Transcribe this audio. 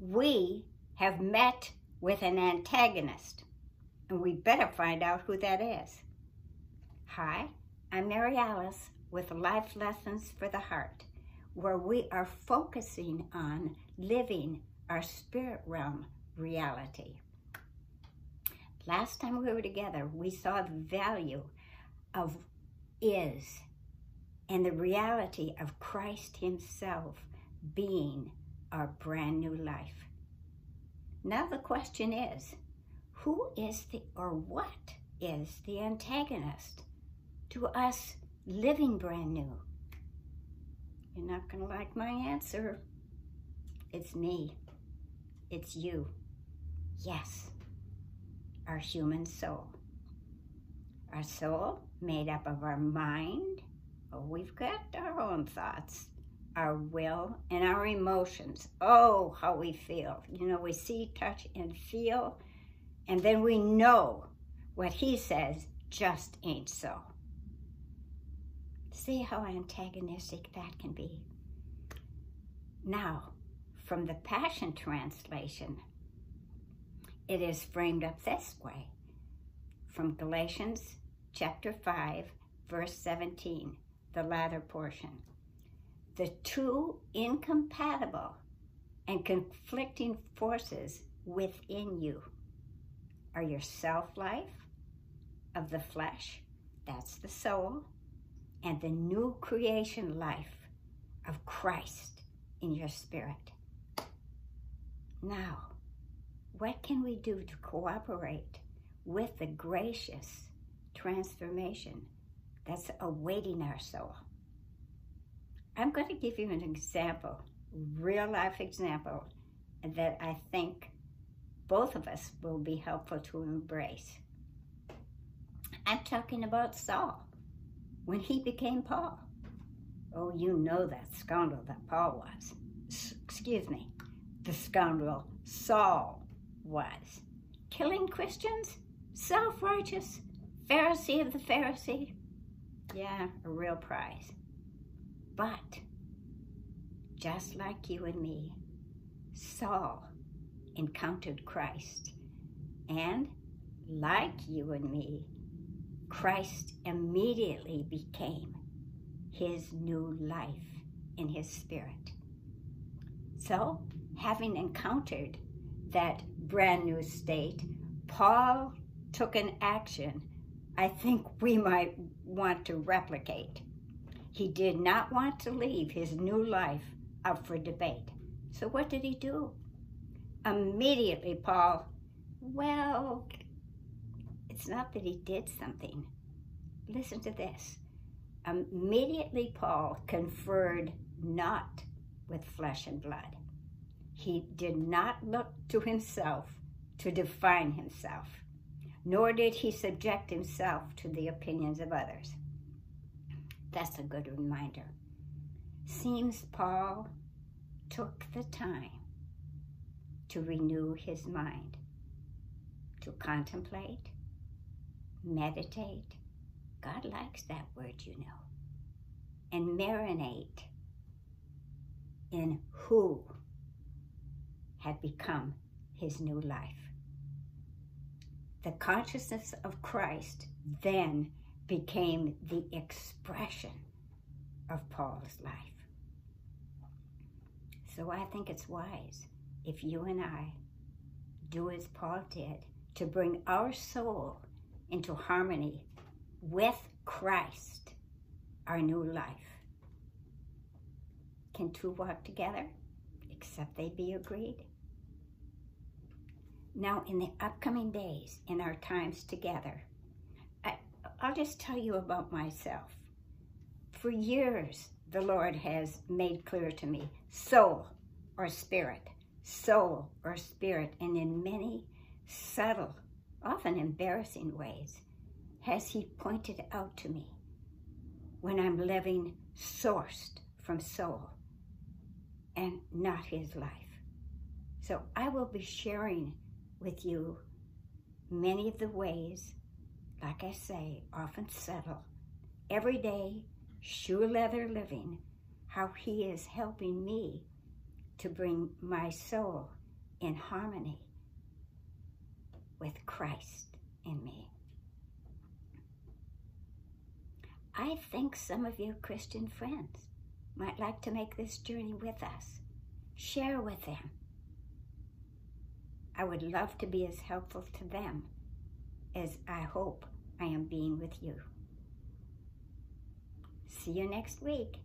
we have met with an antagonist, and we better find out who that is. Hi, I'm Mary Alice with Life Lessons for the Heart, where we are focusing on living our spirit realm reality. Last time we were together, we saw the value of is and the reality of Christ himself being our brand new life. Now the question is, who is the, or what is the antagonist to us living brand new? You're not going to like my answer. It's me. It's you. Yes, our human soul. Our soul made up of our mind. Oh, we've got our own thoughts, our will, and our emotions. Oh, how we feel. You know, we see, touch, and feel, and then we know what he says just ain't so. See how antagonistic that can be. Now, from the Passion Translation, it is framed up this way, from Galatians chapter 5, verse 17, the latter portion. The two incompatible and conflicting forces within you are your self-life of the flesh, that's the soul, and the new creation life of Christ in your spirit. Now, what can we do to cooperate with the gracious transformation that's awaiting our soul? I'm going to give you an example, real life example, that I think both of us will be helpful to embrace. I'm talking about Saul, when he became Paul. Oh, you know that scoundrel that Paul was. The scoundrel Saul was. Killing Christians, self-righteous, Pharisee of the Pharisee. Yeah, a real prize. But, just like you and me, Saul encountered Christ. And, like you and me, Christ immediately became his new life in his spirit. So, having encountered that brand new state, Paul took an action I think we might want to replicate. He did not want to leave his new life up for debate. So what did he do? Immediately, Paul, well, it's not that he did something. Listen to this. Immediately, Paul conferred not with flesh and blood. He did not look to himself to define himself, nor did he subject himself to the opinions of others. That's a good reminder. Seems Paul took the time to renew his mind, to contemplate, meditate. God likes that word, you know. And marinate in who had become his new life. The consciousness of Christ then became the expression of Paul's life. So I think it's wise if you and I do as Paul did to bring our soul into harmony with Christ, our new life. Can two walk together except they be agreed? Now, in the upcoming days, in our times together, I'll just tell you about myself. For years, the Lord has made clear to me, soul or spirit, and in many subtle, often embarrassing ways, has he pointed out to me when I'm living sourced from soul and not his life. So I will be sharing with you many of the ways, like I say, often subtle, everyday shoe leather living, how he is helping me to bring my soul in harmony with Christ in me. I think some of you Christian friends might like to make this journey with us. Share with them. I would love to be as helpful to them as I hope I am being with you. See you next week.